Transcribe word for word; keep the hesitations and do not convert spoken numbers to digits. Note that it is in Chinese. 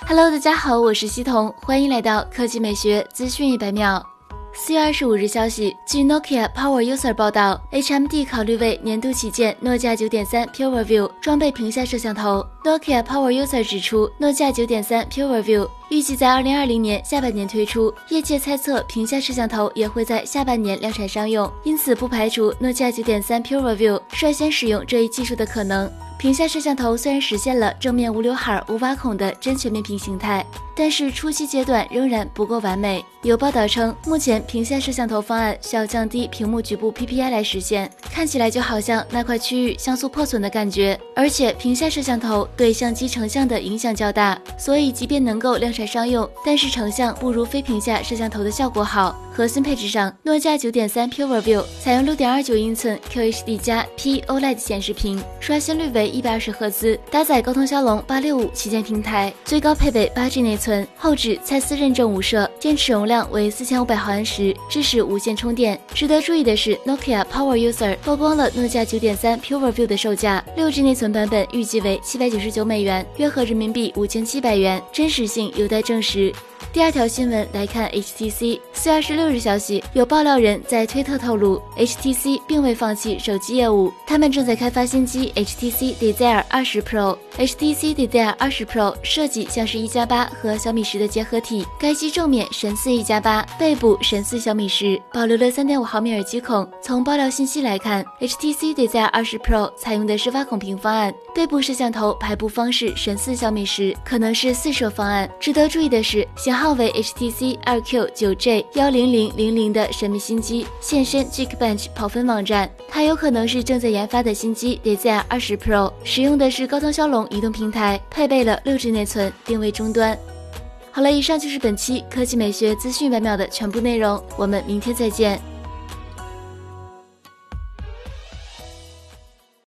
Hello， 大家好，我是西彤，欢迎来到科技美学资讯一百秒。四月二十五日消息，据 Nokia Power User 报道 ，H M D 考虑为年度旗舰诺基亚 九点三 Pure View 装备屏下摄像头。Nokia Power User 指出，诺基亚 九点三 Pure View 预计在二零二零年下半年推出，业界猜测屏下摄像头也会在下半年量产商用，因此不排除诺基亚 九点三 Pure View 率先使用这一技术的可能。屏下摄像头虽然实现了正面无刘海、无挖孔的真全面屏形态，但是初期阶段仍然不够完美。有报道称，目前屏下摄像头方案需要降低屏幕局部 P P I 来实现，看起来就好像那块区域像素破损的感觉。而且屏下摄像头对相机成像的影响较大，所以即便能够量产商用，但是成像不如非屏下摄像头的效果好。核心配置上，诺基亚 九点三 Pure View 采用 六点二九英寸 Q H D 加 P OLED 显示屏，刷新率为 一百二十赫兹，搭载高通骁龙八六五旗舰平台，最高配备 八G 内存，后置蔡司认证五摄，电池容量为四千五百毫安时，支持无线充电。值得注意的是 ，Nokia Power User 曝光了诺基亚 九点三 Pure View 的售价 ，六G 内存版本预计为七百九十九美元，约合人民币 五千七百元，真实性有待证实。第二条新闻来看 ，H T C。四月二十六日消息，有爆料人在推特透露 ，H T C 并未放弃手机业务，他们正在开发新机 H T C Desire二十 Pro。H T C Desire二十 Pro 设计像是一加八和小米十的结合体，该机正面神似一加八，背部神似小米十，保留了 三点五毫米耳机孔。从爆料信息来看 ，H T C Desire二十 Pro 采用的是挖孔屏方案，背部摄像头排布方式神似小米十，可能是四摄方案。值得注意的是，型号。号为 H T C 二 Q 九 J 一零零零零 的神秘新机现身 Geekbench 跑分网站，它有可能是正在研发的新机 Desire 二十 Pro， 使用的是高通骁龙移动平台，配备了 六G 内存，定位终端。好了，以上就是本期科技美学资讯一百秒的全部内容，我们明天再见。